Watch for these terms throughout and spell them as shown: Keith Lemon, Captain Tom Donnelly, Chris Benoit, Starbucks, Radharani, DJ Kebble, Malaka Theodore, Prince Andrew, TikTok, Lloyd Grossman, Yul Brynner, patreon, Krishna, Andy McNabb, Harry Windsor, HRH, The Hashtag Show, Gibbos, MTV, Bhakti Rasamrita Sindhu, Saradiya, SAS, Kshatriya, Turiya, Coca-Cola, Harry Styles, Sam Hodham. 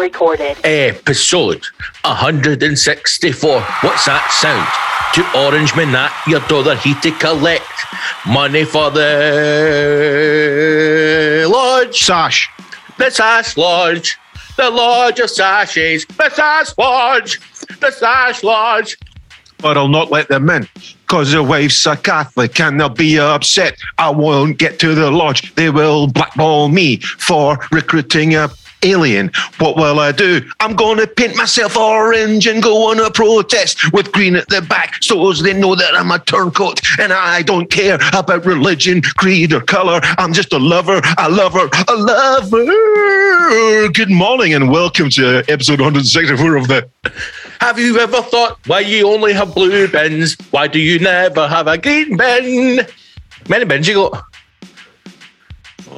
recorded. Episode 164. What's that sound? To Orange Minat, your dollar he to collect. Money for the lodge. Sash. The Sash Lodge. The Lodge of Sashes. The Sash Lodge. The Sash Lodge. But I'll not let them in, because their wife's a Catholic and they'll be upset. I won't get to the lodge. They will blackball me for recruiting a alien. What will I do? I'm going to paint myself orange and go on a protest with green at the back so they know that I'm a turncoat and I don't care about religion, creed or colour. I'm just a lover, a lover, a lover. Good morning and welcome to episode 164 of the... Have you ever thought why you only have blue bins? Why do you never have a green bin? Many bins you got?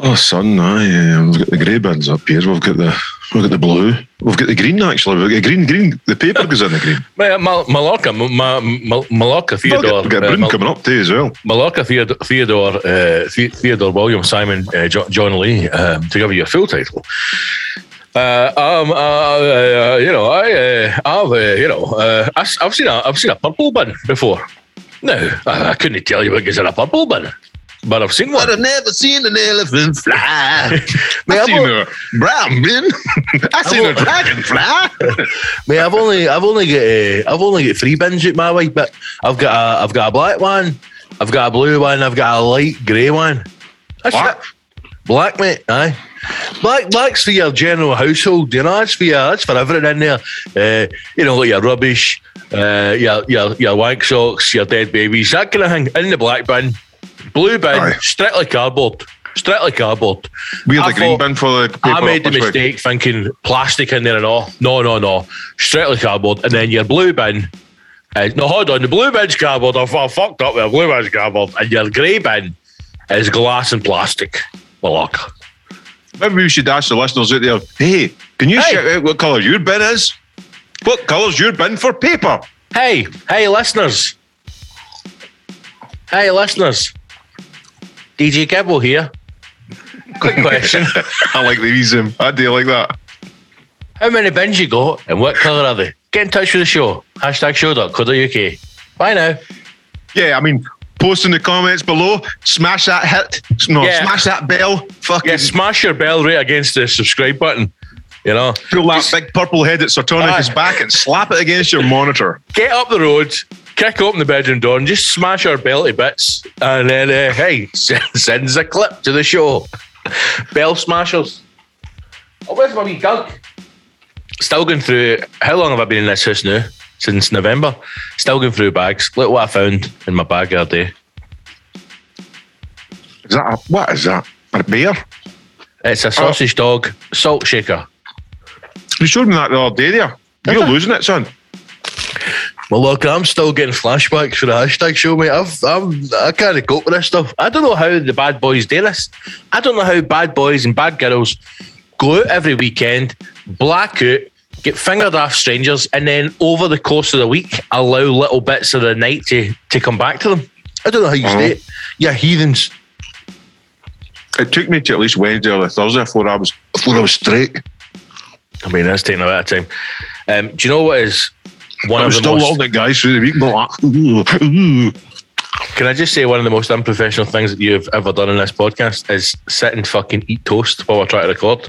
Oh, son, aye. We've got the grey bins up here. We've got the blue. We've got the green, actually. We've got the green. The paper goes in the green. Malaka Theodore. We've got a broom coming up too as well. Malaka Theodore, William, Simon, John Lee, to give you a full title. I've seen a purple bin before. No, I couldn't tell you what goes in a purple bin, but I've seen one. But I've never seen an elephant fly. I've seen a brown bin. I've seen a dragon fly. I've only got 3 bins at my week, but I've got a black one, I've got a blue one, I've got a light grey one. That's what? Black, mate, aye. Black's for your general household, you know. That's for everything in there. Like your rubbish, your wank socks, your dead babies, that kind of thing in the black bin. Blue bin, aye. Strictly cardboard. We had the green bin for the paper. I made the mistake thinking plastic in there and all. No. Strictly cardboard, and then your blue bin. No, hold on. The blue bin's cardboard. I fucked up with a blue bin's cardboard, and your grey bin is glass and plastic. Malaka. Maybe we should ask the listeners out there, hey, can you shout out what colour your bin is? What colour's your bin for paper? Hey, listeners. DJ Kebble here. Quick question. I like the reason. I do like that. How many bins you got and what colour are they? Get in touch with the show. #show.co.uk. Bye now. Yeah, I mean... Post in the comments below. Smash that hit. No, yeah. Smash that bell. Fucking smash your bell right against the subscribe button. You know, pull that big purple head at Sartonic's back and slap it against your monitor. Get up the road, kick open the bedroom door, and just smash our bell to bits. And then, sends a clip to the show. Bell smashers. Oh, where's my wee gunk? Still going through. How long have I been in this house now? Since November. Still going through bags. Look what I found in my bag the other day. What is that? A bear? It's a sausage dog salt shaker. You showed me that the other day there. You're losing it, son. Well, look, I'm still getting flashbacks for the hashtag show, mate. I can't cope with this stuff. I don't know how the bad boys do this. I don't know how bad boys and bad girls go out every weekend, black out, get fingered off strangers, and then over the course of the week allow little bits of the night to come back to them. I don't know how you stay it. You're heathens. It took me to at least Wednesday or Thursday before I was straight. I mean, that's taking a bit of time. Do you know what is one of the most... I'm still all the guys through the week, but can I just say one of the most unprofessional things that you've ever done in this podcast is sit and fucking eat toast while we're trying to record.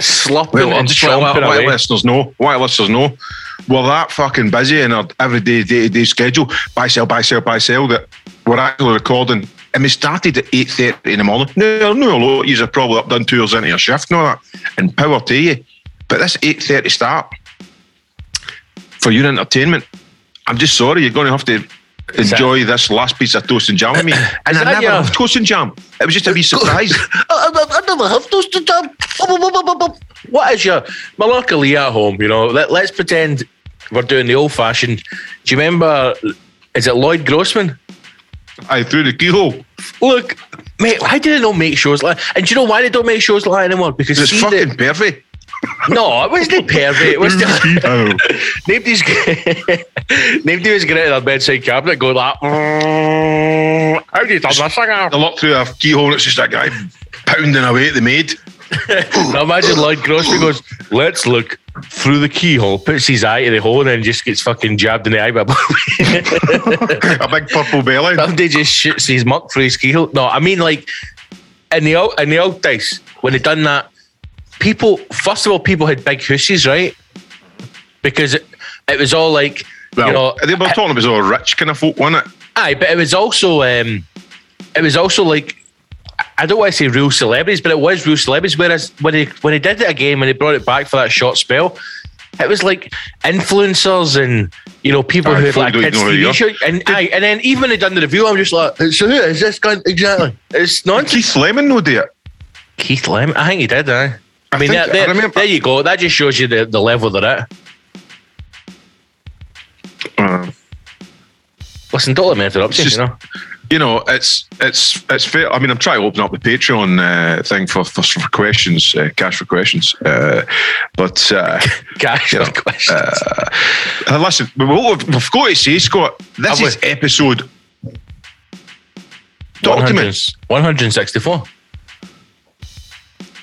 Slopping and chomping away. White listeners know. We're that fucking busy in our everyday, day-to-day schedule. Buy, sell, that we're actually recording. And we started at 8:30 in the morning. No, a lot of you are probably up done 2 hours into your shift and all that. And power to you. But this 8:30 start for your entertainment, I'm just sorry, you're going to have to... enjoy this last piece of toast and jam with me. And I never have toast and jam. It was just a wee surprise. I never have toast and jam. What is your Malaka Lee at home? You know, let's pretend we're doing the old fashioned. Do you remember, is it Lloyd Grossman? I threw the keyhole. Look, mate, why do they not make shows like... And do you know why they don't make shows like anymore? Because it's fucking perfect. No, it wasn't pervy. It was nobody was getting out of their bedside cabinet going like, how do you turn this thing off? They look through a keyhole, it's just that guy pounding away at the maid. Now imagine Lloyd Grossman goes, let's look through the keyhole, puts his eye to the hole, and then just gets fucking jabbed in the eye by a big purple belly. Somebody just shoots his muck through his keyhole. No, I mean, like, in the old days, when they done that, people, first of all, people had big hooses, right? Because it was all like, well, you know, they were talking about all rich kind of folk, wasn't it? Aye, but it was also like, I don't want to say real celebrities, but it was real celebrities. Whereas when they did it again, when they brought it back for that short spell, it was like influencers and, you know, people who had like kids TV show. And then even when they done the review, I'm just like, so who is this guy exactly? It's nonsense. Keith Lemon, no dear. Keith Lemon, I think he did. I mean, there you go. That just shows you the level they're at. Listen, don't let me interrupt you. Just, you know, it's fair. I mean, I'm trying to open up the Patreon thing for questions, cash for questions. But cash for questions. Listen, we've got to say, Scott, this is episode 164.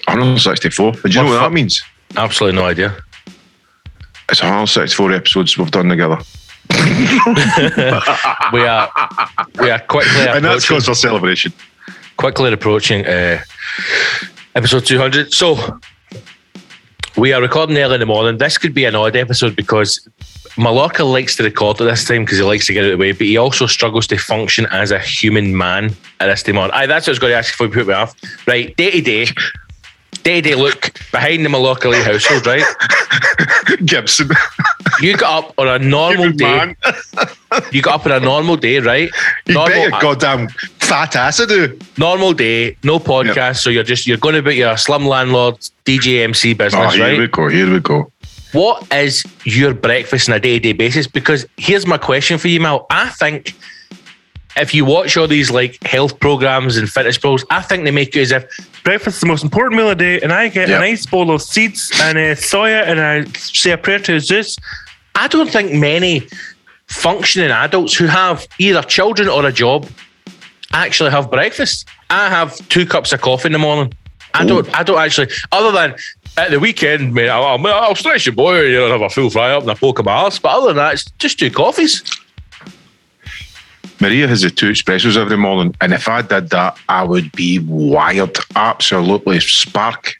164. Do you know what that means? Absolutely no idea. It's 164 episodes we've done together. we are quickly approaching, and that's cause for celebration, quickly approaching episode 200. So we are recording early in the morning. This could be an odd episode because Malaka likes to record at this time because he likes to get out of the way, but he also struggles to function as a human man at this time on. Aye, that's what I was going to ask before we put me off. Right, day to day look behind the Malaka Lee household, right? Gibson. You got up on a normal day. You got up on a normal day, right? You bet your goddamn fat ass I do. Normal day, no podcast, yep. So you're going about your slum landlord DJ MC business, right? Here we go. What is your breakfast on a day-to-day basis? Because here's my question for you, Mal. I think if you watch all these like health programs and fitness pros, I think they make it as if breakfast is the most important meal of the day, and I get a nice bowl of seeds and soya, and I say a prayer to Zeus. I don't think many functioning adults who have either children or a job actually have breakfast. I have 2 cups of coffee in the morning. I don't actually, other than at the weekend, mate, I'll stretch your boy, you know, have a full fry up and a poke in my arse. But other than that, it's just 2 coffees. Maria has the 2 espressos every morning, and if I did that, I would be wired, absolutely spark.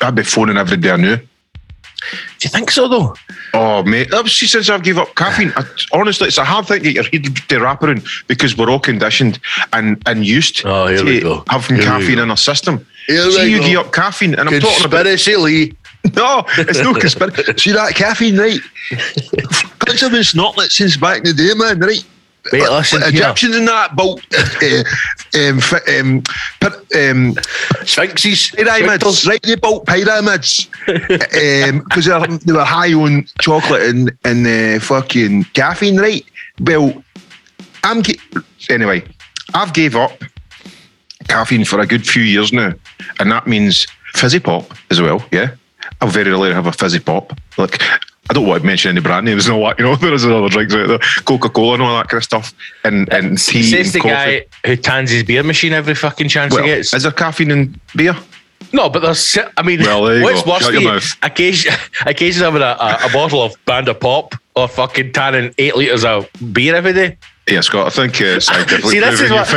I'd be phoning every day I knew. Do you think so, though? Oh, mate, since I've given up caffeine. Honestly, it's a hard thing to get your head to wrap around because we're all conditioned and used to having caffeine in our system. You give up caffeine, and I'm talking about conspiracy. No, it's no conspiracy. See that caffeine, right? Because I've been snorting since back in the day, man, right? Wait, listen, Egyptians and that, but Sphinxes, pyramids, right? They built pyramids because they were high on chocolate and fucking caffeine, right? Well, anyway, I've gave up caffeine for a good few years now, and that means fizzy pop as well. Yeah, I very rarely have a fizzy pop. Like, I don't want to mention any brand names, no, you know, there's other drinks out there, Coca-Cola and all that kind of stuff, and tea. Says the guy who tans his beer machine every fucking chance he gets. Is there caffeine in beer? No, but there's, I mean, what's worse than you? Occasionally having a bottle of Banda Pop or fucking tanning 8 litres of beer every day. Yeah, Scott, I think scientifically this is what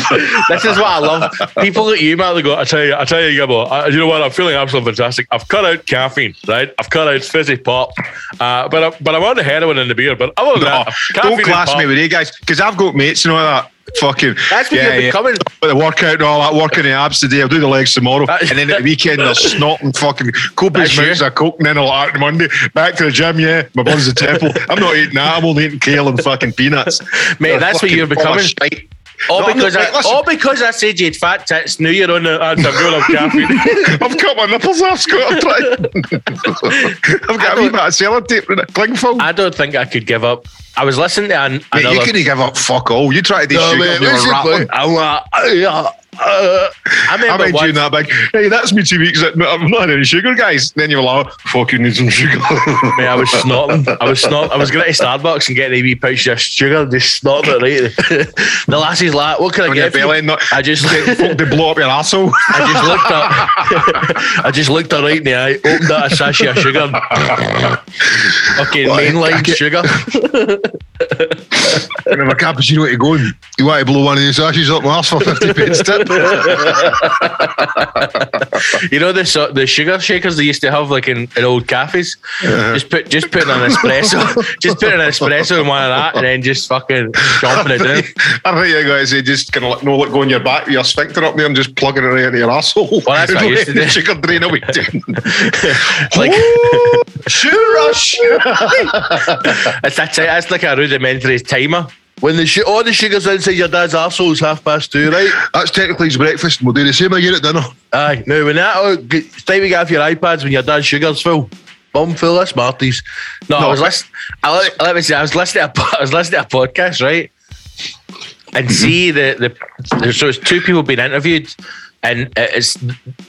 I love. People look at you, man, they go, I tell you, Gibbo, you know what, I'm feeling absolutely fantastic. I've cut out caffeine, right? I've cut out fizzy pop, but I'm on the heroin and the beer, but other than that, don't class me with you guys, because I've got mates and all that. Fucking that's what you're becoming. With the workout and all that, working the abs today, I'll do the legs tomorrow, and then at the weekend they're snorting fucking copious amounts of coke, and then I'll art on Monday back to the gym. Yeah, my body's a temple. I'm not eating that, I'm only eating kale and fucking peanuts, mate. They're that's what you're becoming. Because I said you had fat tits. Now you're on the rule of caffeine. I've cut my nipples off, Scott. I've got a wee bit of sellotape and a cling film. I don't think I could give up. I was listening to another. Mate, you couldn't give up fuck all. You try to do sugar. I'm like, I made you that big. Hey, that's me 2 weeks. I've not had any sugar, guys. Then you were like, fuck, you need some sugar. Mate, I was snorting. I was going to Starbucks and getting a wee pouch of sugar, just snorting it right. The lassie's like, what can I get? I just fuck the blow up your asshole. I just looked her right in the eye, opened that a sachet of sugar. Fucking mainline sugar. And if a cappuccino to go, you want to blow one of these sachets up my arse for 50p tip. You know the sugar shakers they used to have like in old cafes. Yeah. Just put an espresso, in one of that, and then just fucking chomping it down. I think you guys just kind of like no look going your back, your sphincter up there, and just plugging it right into your asshole. Well, that's what I used to do. Sugar drain away. Like sugar. It's like a rudimentary timer. When all the sugar's inside your dad's arsehole is 2:30, right? That's technically his breakfast, and we'll do the same again at dinner. Aye, now when it's time to get off your iPads when your dad's sugar's full. Bum full of Smarties. No, I was listening to a podcast, right? And see so it's two people being interviewed, and it's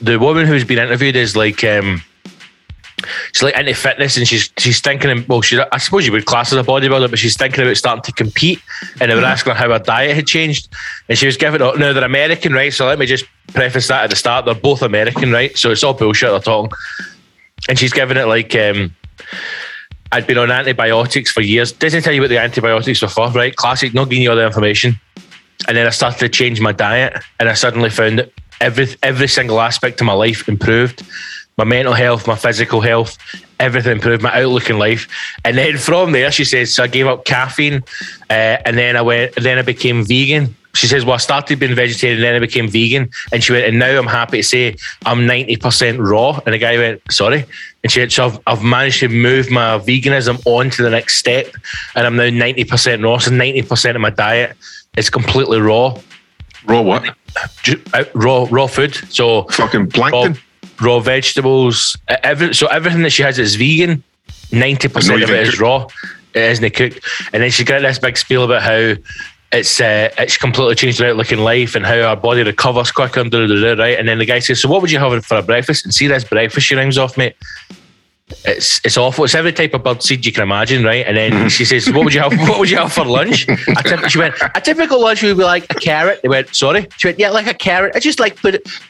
the woman who's been interviewed is like she's like into fitness, and she's thinking, well, I suppose you would class her as a bodybuilder, but she's thinking about starting to compete, and they were asking her how her diet had changed, and she was giving up. Now they're American, right? So let me just preface that at the start, they're both American, right? So it's all bullshit they're talking. And she's giving it like I'd been on antibiotics for years. Doesn't tell you what the antibiotics were for, right? Classic, not giving you all the information. And then I started to change my diet, and I suddenly found that every single aspect of my life improved. My mental health, my physical health, everything improved, my outlook in life. And then from there, she says, so I gave up caffeine, and then I became vegan. She says, well, I started being vegetarian, then I became vegan. And she went, and now I'm happy to say I'm 90% raw. And the guy went, sorry. And she went, so I've managed to move my veganism on to the next step, and I'm now 90% raw. So 90% of my diet is completely raw. Raw what? Raw food. So fucking plankton. Raw vegetables, so everything that she has is vegan. 90% of it is raw. It isn't cooked. And then she got this big spiel about how it's completely changed her outlook in life and how our body recovers quicker. And right? And then the guy says, "So what would you have for a breakfast?" And see this breakfast she rings off, mate. It's awful. It's every type of bird seed you can imagine, right? And then she says, "What would you have? What would you have for lunch?" She went, "A typical lunch would be like a carrot." They went, "Sorry." She went, "Yeah, like a carrot. I just like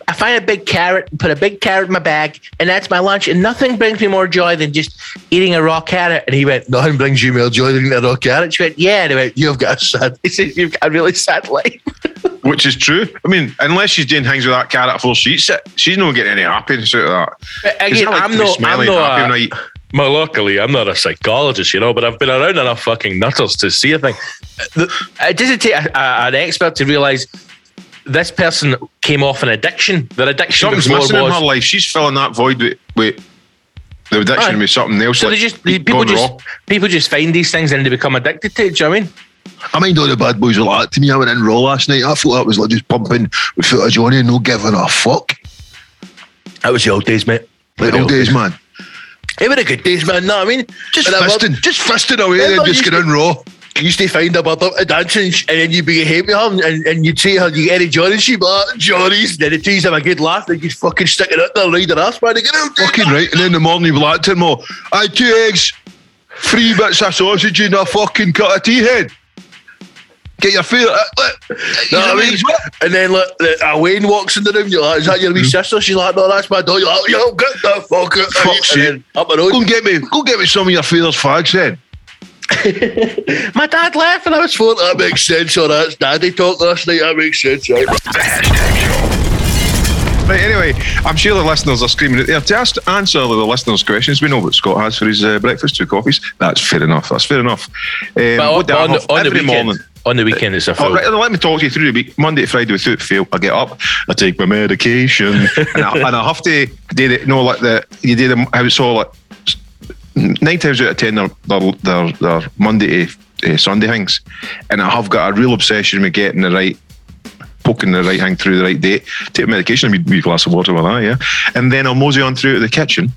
I find a big carrot, put a big carrot in my bag, and that's my lunch. And nothing brings me more joy than just eating a raw carrot." And he went, "Nothing brings you more joy than eating a raw carrot." She went, "Yeah." And he went, "You've got a sad." He said, "You've got a really sad life." Which is true. I mean, unless she's doing things with that carrot before she eats it, she's not getting any happiness out of that. Again, like well, luckily, I'm not a psychologist, you know, but I've been around enough fucking nutters to see a thing. It doesn't take an expert to realise this person came off an addiction. Their addiction was missing in her life. She's filling that void with the addiction with something else. So like people just find these things and they become addicted to it. Do you know what I mean? I mind all the bad boys were like that to me. I went in raw last night. I thought that was like just pumping with footage on you, no giving a fuck. That was the old days, mate. Like the old days, man. It was a good days, man. No, I mean, just fisting away and just getting raw. You used to find a bird up to dancing, and then you'd be happy with her, and you'd say her, you get any Johnny, she'd be like, Johnny's, then the two's have a good laugh, then you'd fucking stick it up there, ride her ass, man, and get him fucking right. And then in the morning, you'd be like to him, oh, I had 2 eggs, 3 bits of sausage, and a fucking cut of tea head. Get your feet. No, I mean, and then look, Wayne walks in the room. You're like, "Is that your wee sister?" She's like, "No, that's my daughter." You're like, "Yo, get the fuck out!" Up the road. Go and get me some of your father's fags then. My dad left when I was 4. That makes sense. Or that's daddy talk last night. That makes sense. Right? Right, anyway, I'm sure the listeners are screaming at there. Just answer the listeners' questions. We know what Scott has for his breakfast, 2 coffees. That's fair enough. But on the weekend, it's a fail. Right, let me talk to you through the week. Monday to Friday, without fail, I get up, I take my medication, and I have to do it. No, like I saw 9 times out of 10, they're Monday to Sunday things, and I have got a real obsession with getting the right. Poking the right thing through the right date, take medication, a wee glass of water like that, yeah. And then I'll mosey on through to the kitchen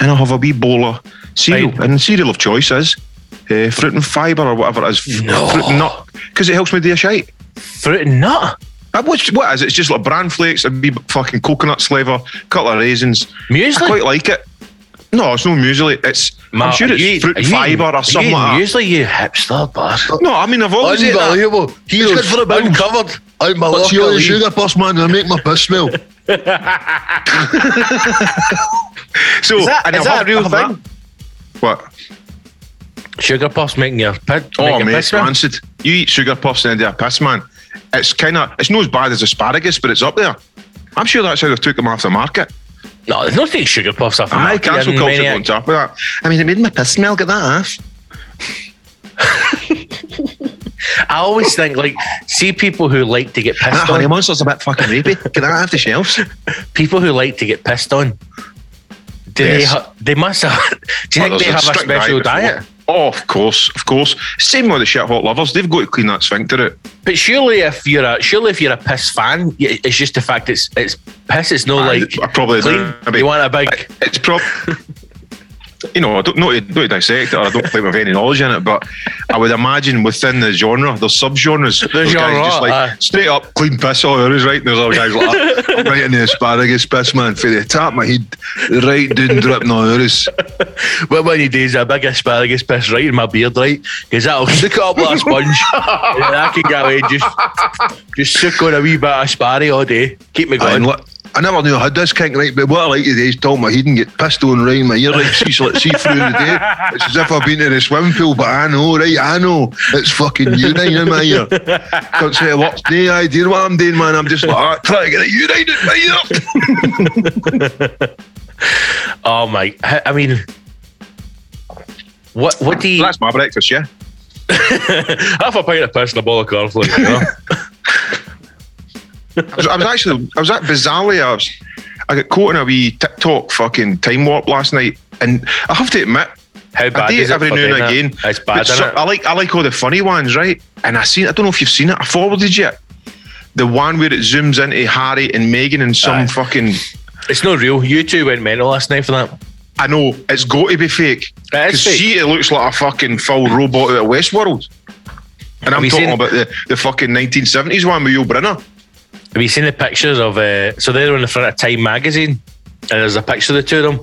and I'll have a wee bowl of cereal. Right. And the cereal of choice is fruit and fibre or whatever it is. No. Fruit and nut. Because it helps me do a shite. Fruit and nut? What is it? It's just like bran flakes, a wee fucking coconut flavour, a couple of raisins. Muesli? I quite like it. No, it's no muesli. It's, Matt, I'm sure it's fruit fibre or something like that. Muesli, you hipster bastard. No, I mean, I've always eaten that. Unbelievable. He's good for a bit uncovered. I'm Malaka, the sugar bus, man. I make my piss smell. So, is that a real thing? What? Sugar puffs making your piss? Oh, mate, it's rancid. You eat sugar puffs and they're a piss, man. It's kind of, it's not as bad as asparagus, but it's up there. I'm sure that's how they took them off the market. No, there's no taking sugar puffs off the market. Cancel culture on top of that. I mean, it made my piss smell, get that off. I always think, like, see people who like to get pissed on. That honey monster's a bit fucking rapey. Get that off the shelves. People who like to get pissed on, they must have, do you think they have a special diet? Oh, of course. Same with the shit hot lovers. They've got to clean that sphincter out. But surely if you're a piss fan, it's just the fact it's piss. It's not like probably clean. You want a big. It's probably. You know, I don't know to dissect it, or I don't think I have any knowledge in it, but I would imagine within the genre, there's sub-genres. There's guys just like, straight up, clean piss all there is, right? And there's other guys like, I'm right in the asparagus piss, man, for the tap my head, right down dripping all there is. Well, when he does a big asparagus piss right in my beard, right? Because that'll suck it up like a sponge, and then I can get away and just suck on a wee bit of sparry all day. Keep me going. I never knew I had this kink, right? But what I like today is talk my head and get pissed on right in my ear, like, see through the day. It's as if I've been to the swimming pool, but I know, it's fucking urine in my ear. Can't say it works. No idea what I'm doing, man. I'm just like, try to get a urine in my ear. Oh, mate. I mean, what do you... That's my breakfast, yeah? Half a pint of piss and a bowl of cornflakes, you know? I got caught in a wee TikTok fucking time warp last night, and I have to admit, how bad I do it every now and again. It's bad, isn't it? I like all the funny ones, right? And I don't know if you've seen it. I forwarded you the one where it zooms into Harry and Meghan and some fucking. It's not real. You two went mental last night for that. I know it's got to be fake. It is fake. She looks like a fucking full robot out of Westworld, and I'm talking about the fucking 1970s one with Yul Brynner. Have you seen the pictures of... so they were in the front of Time magazine, and there's a picture of the two of them,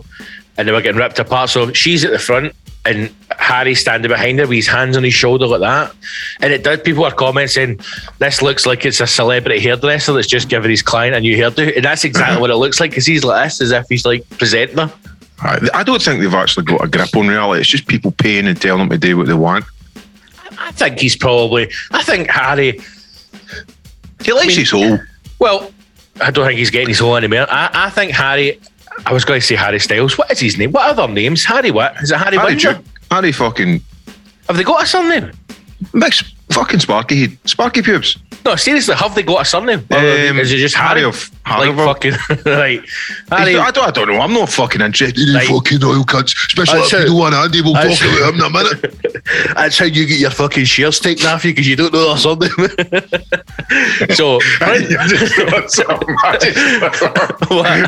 and they were getting ripped apart. So she's at the front, and Harry's standing behind her with his hands on his shoulder like that. And people are commenting saying, this looks like it's a celebrity hairdresser that's just giving his client a new hairdo. And that's exactly what it looks like, because he's like this, as if he's like presenting her. I don't think they've actually got a grip on reality. It's just people paying and telling them to do what they want. I think Harry... He likes his whole... Well, I don't think he's getting his whole anymore. I think Harry... I was going to say Harry Styles. What is his name? What other names? Harry what? Is it Harry Windsor? Harry fucking... Have they got a surname? Mix fucking Sparky. Sparky pubes. No, seriously, have they got a surname? Is it just Harry? Of Harry fucking... Right. Harry... I don't know. I'm not fucking interested in fucking oil cunts. Especially if you don't want Andy. We'll talk about him in a minute. That's how you get your fucking shares taken off you, because you don't know or something. So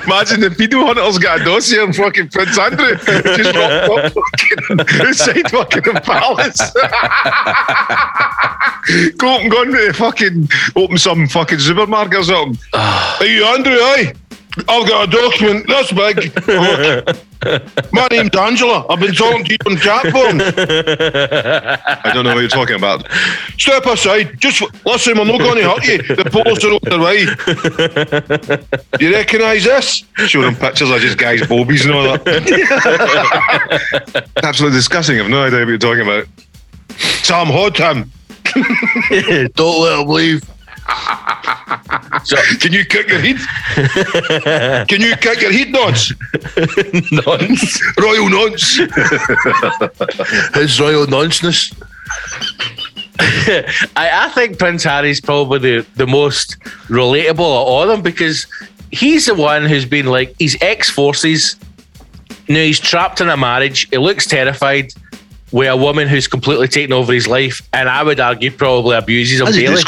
imagine the pedo hunters got a dossier on fucking Prince Andrew. Just rocked up fucking outside fucking the palace. Go up and go into the fucking open some fucking supermarket or something. Are you Andrew? Aye, I've got a document this big. My name's Angela. I've been talking to you on chat phone. I don't know what you're talking about. Step aside. Just listen, I'm not going to hurt you. The police are on their way. Do you recognise this? Show them pictures of just guys' bobies and all that. Absolutely disgusting. I've no idea what you're talking about. Sam Hodham. Don't let him leave. So, can you kick your head? Can you kick your head, nonce? Nonce. Royal nonce. His royal nonseness. I think Prince Harry's probably the most relatable of all of them, because he's the one who's been like, he's ex-forces. Now he's trapped in a marriage. He looks terrified. With a woman who's completely taken over his life, and I would argue probably abuses him daily.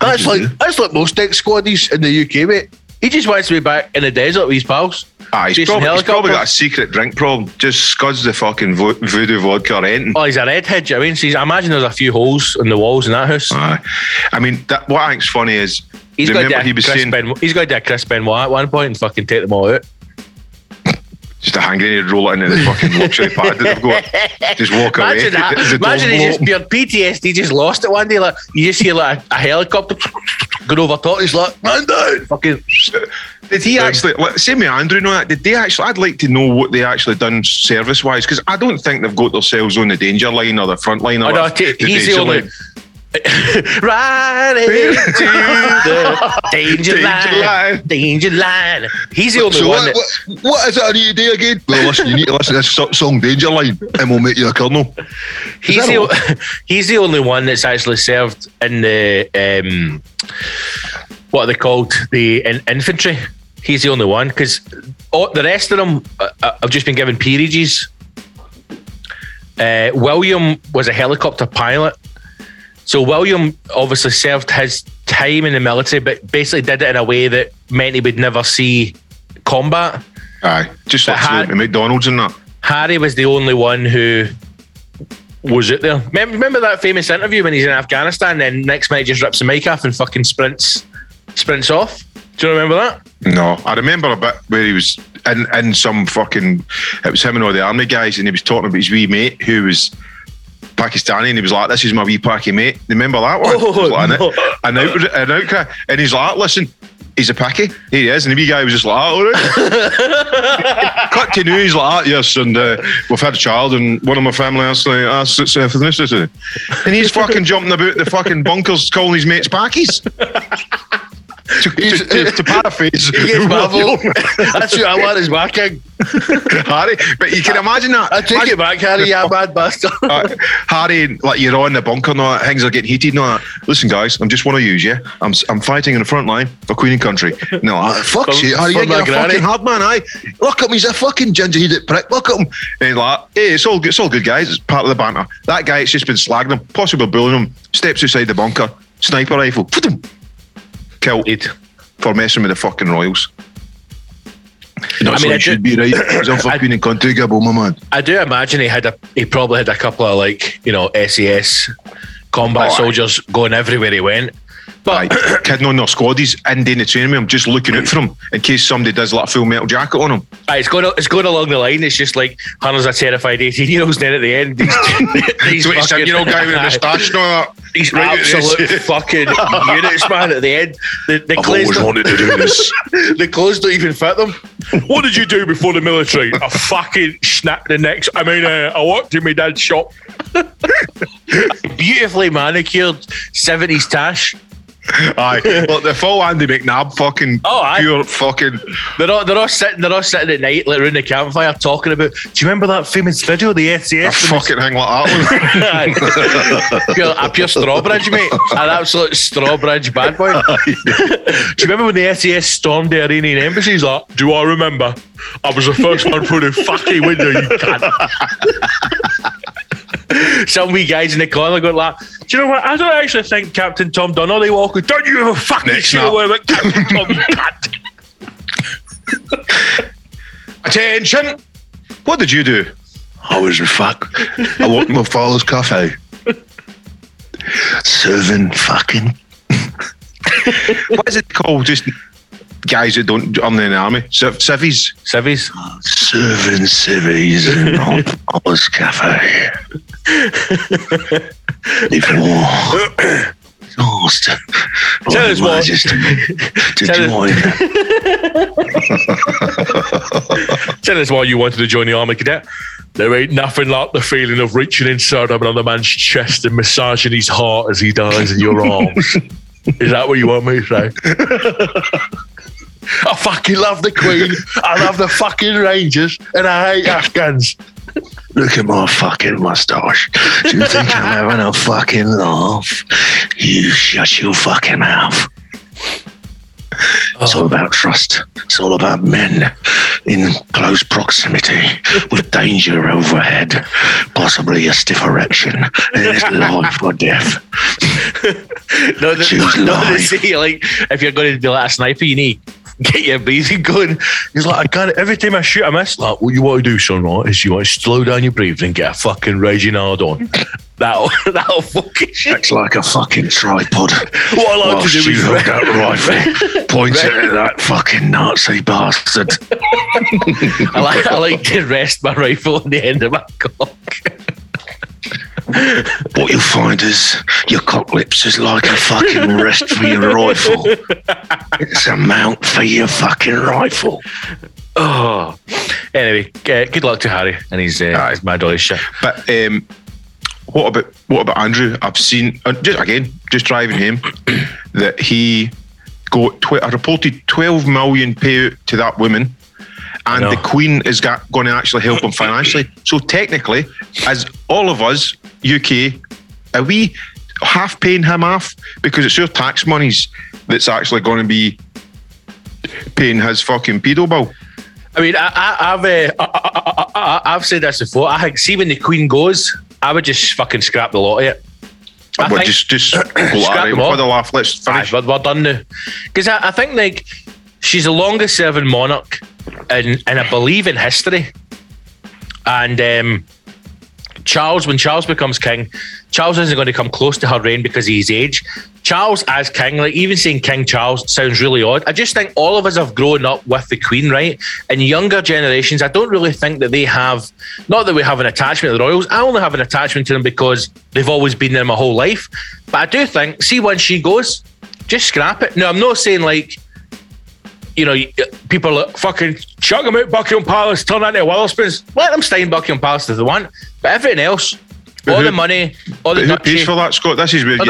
That's like most ex squaddies in the UK, mate. He just wants to be back in the desert with his pals. He's probably got a secret drink problem. Just scuds the fucking voodoo vodka or anything. Oh, he's a redhead, do you know what I mean? So I imagine there's a few holes in the walls in that house. I mean, what I think's funny is He's going to get Chris Benoit at one point and fucking take them all out. Just a hand grenade, roll it into the fucking luxury pad that they've got. Just walk away. Imagine that. Imagine he just, your PTSD just lost it one day. Like, you just hear like a helicopter going over top. He's like, man down. Fucking. Did he actually, like, same with Andrew, know that? Did they actually, I'd like to know what they actually done service wise, because I don't think they've got themselves on the danger line or the front line or the danger line. Right into the danger line. He's the only one. What is it on your day again? Well, listen, you need to listen to this song, Danger Line, and we'll make you a colonel. He's the only one that's actually served in the what are they called? The infantry. He's the only one, because the rest of them have just been given peerages. William was a helicopter pilot. So William obviously served his time in the military, but basically did it in a way that meant he would never see combat. Aye, just like McDonald's and that. Harry was the only one who was out there. Remember that famous interview when he's in Afghanistan and next minute just rips the mic off and fucking sprints off? Do you remember that? No, I remember a bit where he was in some fucking... It was him and all the army guys and he was talking about his wee mate who was... Pakistani, and he was like, "This is my wee Paki mate." Remember that one? Oh, like, no. And he's like, "Listen, he's a Paki. Here he is." And the wee guy was just like, "All right." Cut to news, he's like, "Yes, and we've had a child, and one of my family actually asked for this." And he's fucking jumping about the fucking bunkers, calling his mates Pakis. To paraphrase, that's what I want is backing Harry, but you can imagine that. I take it back, Harry, you bad bastard. Harry, like, you're on the bunker and all that, things are getting heated and all that. "Listen guys, I'm just one of you, yeah? I'm fighting in the front line for Queen and Country." No, fuck you, Harry, you're a fucking hard man, aye. "Look at him, he's a fucking ginger-headed prick, look at him." And like, "Hey, it's all good guys, it's part of the banter." That guy, it's just been slagging him, possibly bullying him, steps outside the bunker, sniper rifle, kilted for messing with the fucking royals. That's what should be right. I do imagine he probably had a couple of, like, you know, SAS combat soldiers going everywhere he went. But kidding on their squaddies in the training room, just looking out for him in case somebody does like a full metal jacket on him. It's going along the line. It's just like Hunter's a terrified 18-year-old. Then at the end, he's 27-year-old guy with a moustache. He's absolute fucking units, man. At the end, the I've always wanted to do this. The clothes don't even fit them. "What did you do before the military?" "I fucking snapped the necks. I worked in my dad's shop." Beautifully manicured 70s tash. Aye, look, the full Andy McNabb fucking pure fucking. They're all sitting at night, like around the campfire, talking about. Do you remember that famous video of the SAS? A fucking thing like that one. a pure Strawbridge mate, an absolute Strawbridge bad boy. Do you remember when the SAS stormed the Iranian embassy? He's like, "Do I remember? I was the first one through the fucking window, you cunt." Some wee guys in the corner going like, "Do you know what? I don't actually think Captain Tom Donnelly walked with." "Don't you have a fucking show where Captain Tom Dad." "Attention! What did you do?" "I was a fuck. I worked my father's cafe. Serving fucking." What is it called? Just guys that aren't in the army. Civvies. Civvies. Serving civvies in my father's cafe. Before. Exhausted. Tell us what. To join. Tell us why you wanted to join the army, cadet. "There ain't nothing like the feeling of reaching inside of another man's chest and massaging his heart as he dies in your arms." Is that what you want me to say? "I fucking love the Queen. I love the fucking Rangers, and I hate Afghans." "Look at my fucking moustache. Do you think I'm having a fucking laugh? You shut your fucking mouth." It's all about trust. It's all about men in close proximity with danger overhead, possibly a stiff erection, and it's life or death. They say, like, if you're going to be like a sniper, you need get your breathing going. He's like, "I can't. Every time I shoot, I miss." Like, what you want to do, son, right, is you want to slow down your breathing and get a fucking raging hard on. That'll fucking shit. It's like a fucking tripod. What I like to do is hook that rifle, point it at that fucking Nazi bastard. I like to rest my rifle on the end of my cock. What you'll find is your cock lips is like a fucking rest for your rifle. It's a mount for your fucking rifle. Oh, anyway, good luck to Harry and his mad all his shit. But what about Andrew? I've seen just driving him that he got reported 12 million payout to that woman, and the Queen is going to actually help him financially. So technically, as all of us UK, are we half paying him off because it's your tax monies that's actually going to be paying his fucking pedo bill? I mean, I've said this before. I think, see, when the Queen goes, I would just fucking scrap the lot of it. I just scrap them all. For the laugh, let's finish. We're done now. Because I think, like, she's the longest serving monarch in I believe in history. And Charles, when Charles becomes king, Charles isn't going to come close to her reign because of his age. Charles as king, like even saying King Charles sounds really odd. I just think all of us have grown up with the Queen, right? And younger generations, I don't really think that they have, not that we have an attachment to the royals, I only have an attachment to them because they've always been there my whole life. But I do think, see, when she goes, just scrap it. Now, I'm not saying like, you know, people are like, fucking chuck them out Buckingham Palace, turn into Witherspoons. Let them stay in Buckingham Palace if they want. But everything else, the money, all the duchy. Who pays for that, Scott? This is where you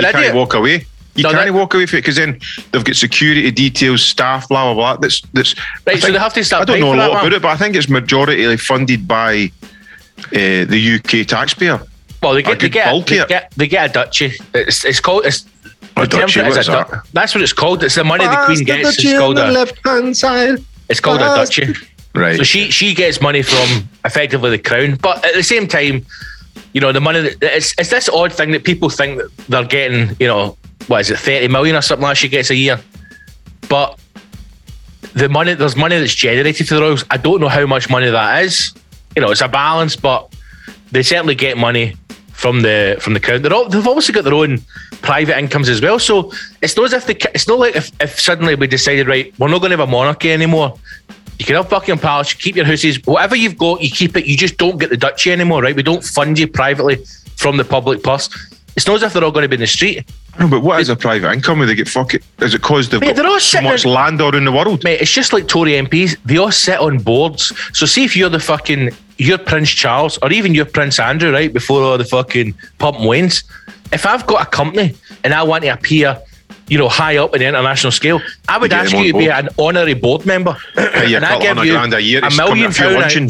can't walk away. You can't walk away from it because then they've got security details, staff, blah, blah, blah. That's right, so they have to start. I don't know a lot about it, but I think it's majority funded by the UK taxpayer. Well, they get a duchy. It's called... That's what it's called. It's the money the Queen gets. It's called a left-hand side. It's called a duchy. Right. So she gets money from effectively the crown, but at the same time, you know, the money that it's this odd thing that people think that they're getting, you know, what is it, 30 million or something like she gets a year, but there's money that's generated to the royals. I don't know how much money that is. You know, it's a balance, but they certainly get money from the crown. They've obviously got their own private incomes as well, so it's not as if it's not like if suddenly we decided, right, we're not going to have a monarchy anymore. You can have Buckingham Palace, you keep your houses, whatever you've got, you keep it, you just don't get the duchy anymore, right? We don't fund you privately from the public purse. It's not as if they're all going to be in the street. No, but what is a private income where they get fuck it? Is it because they've got so much land all in the world? Mate, it's just like Tory MPs, they all sit on boards. So see if you're Prince Charles or even you're Prince Andrew, right, before all the fucking pump wanes. If I've got a company and I want to appear, you know, high up in the international scale, I would ask you to be an honorary board member. Yeah, and I give you grand a year, £1 million.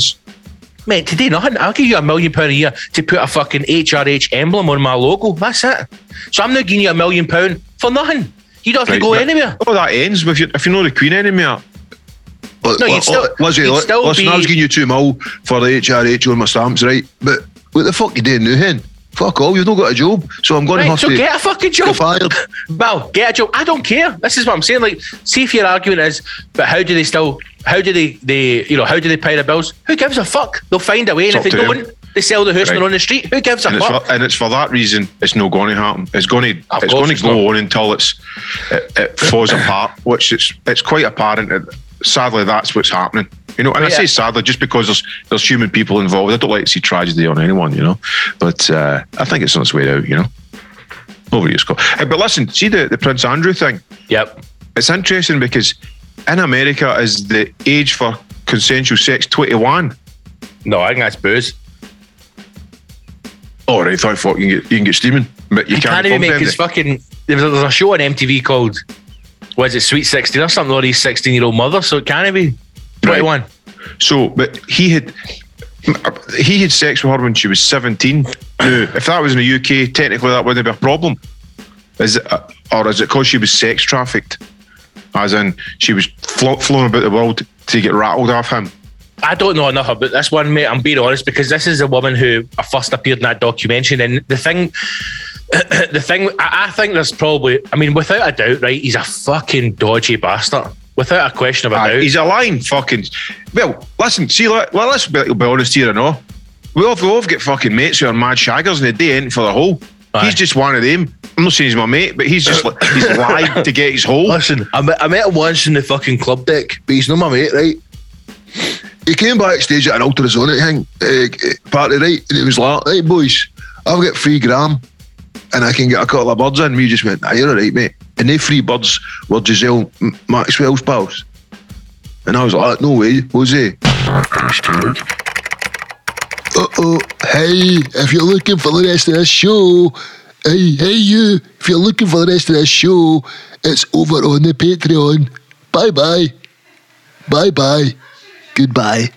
Mate, today nothing. I'll give you £1 million a year to put a fucking HRH emblem on my logo. That's it. So I'm not giving you £1 million for nothing. You don't have to go anywhere. Oh, that ends with if you're not the Queen anymore. No, you'd still. Listen, I was giving you £2 million for the HRH on my stamps, right? But what the fuck you doing now, hen? Fuck all, you've not got a job, so I'm going to have to get a fucking job. Well, get a job. I don't care. This is what I'm saying. Like, see if your argument is, but how do they pay the bills? Who gives a fuck? They'll find a way, and if they don't, they sell the house and they're on the street. Who gives a fuck? And it's for that reason it's not going to happen. It's going to go on until it falls apart, which it's quite apparent. Sadly, that's what's happening. You know, and I say sadly just because there's human people involved. I don't like to see tragedy on anyone, you know. But I think it's on its way out, you know. Over you, Scott. But listen, see the Prince Andrew thing? Yep. It's interesting because in America is the age for consensual sex 21. No, I think that's booze. All right, I thought you can get steaming, but you can't even make his fucking... There's a show on MTV called, was it Sweet 16 or something, or his 16-year-old mother, so it can't be... 21. Right. So, but he had sex with her when she was 17. Now, if that was in the UK, technically that wouldn't be a problem. Is it because she was sex trafficked? As in, she was flown about the world to get rattled off him? I don't know enough about this one, mate. I'm being honest, because this is a woman who first appeared in that documentary, and the thing, I think there's probably, I mean, without a doubt, right, he's a fucking dodgy bastard. Without a question of a doubt. He's a lying fucking... Well, listen, see, let's be honest here, I know. We all get fucking mates who are mad shaggers and they ain't for the hole. Aye. He's just one of them. I'm not saying he's my mate, but he's just he's lied to get his hole. Listen, I met him once in the fucking club, Dick, but he's not my mate, right? He came backstage at an ultrazonic party, right? And it was like, "Hey boys, I've got 3 grand and I can get a couple of birds in." We just went, "Nah, you're all right, mate." And they 3 birds were Giselle Maxwell's pals. And I was like, "No way, was he?" Uh-oh, hey, if you're looking for the rest of this show, hey you, if you're looking for the rest of this show, it's over on the Patreon. Bye-bye. Goodbye.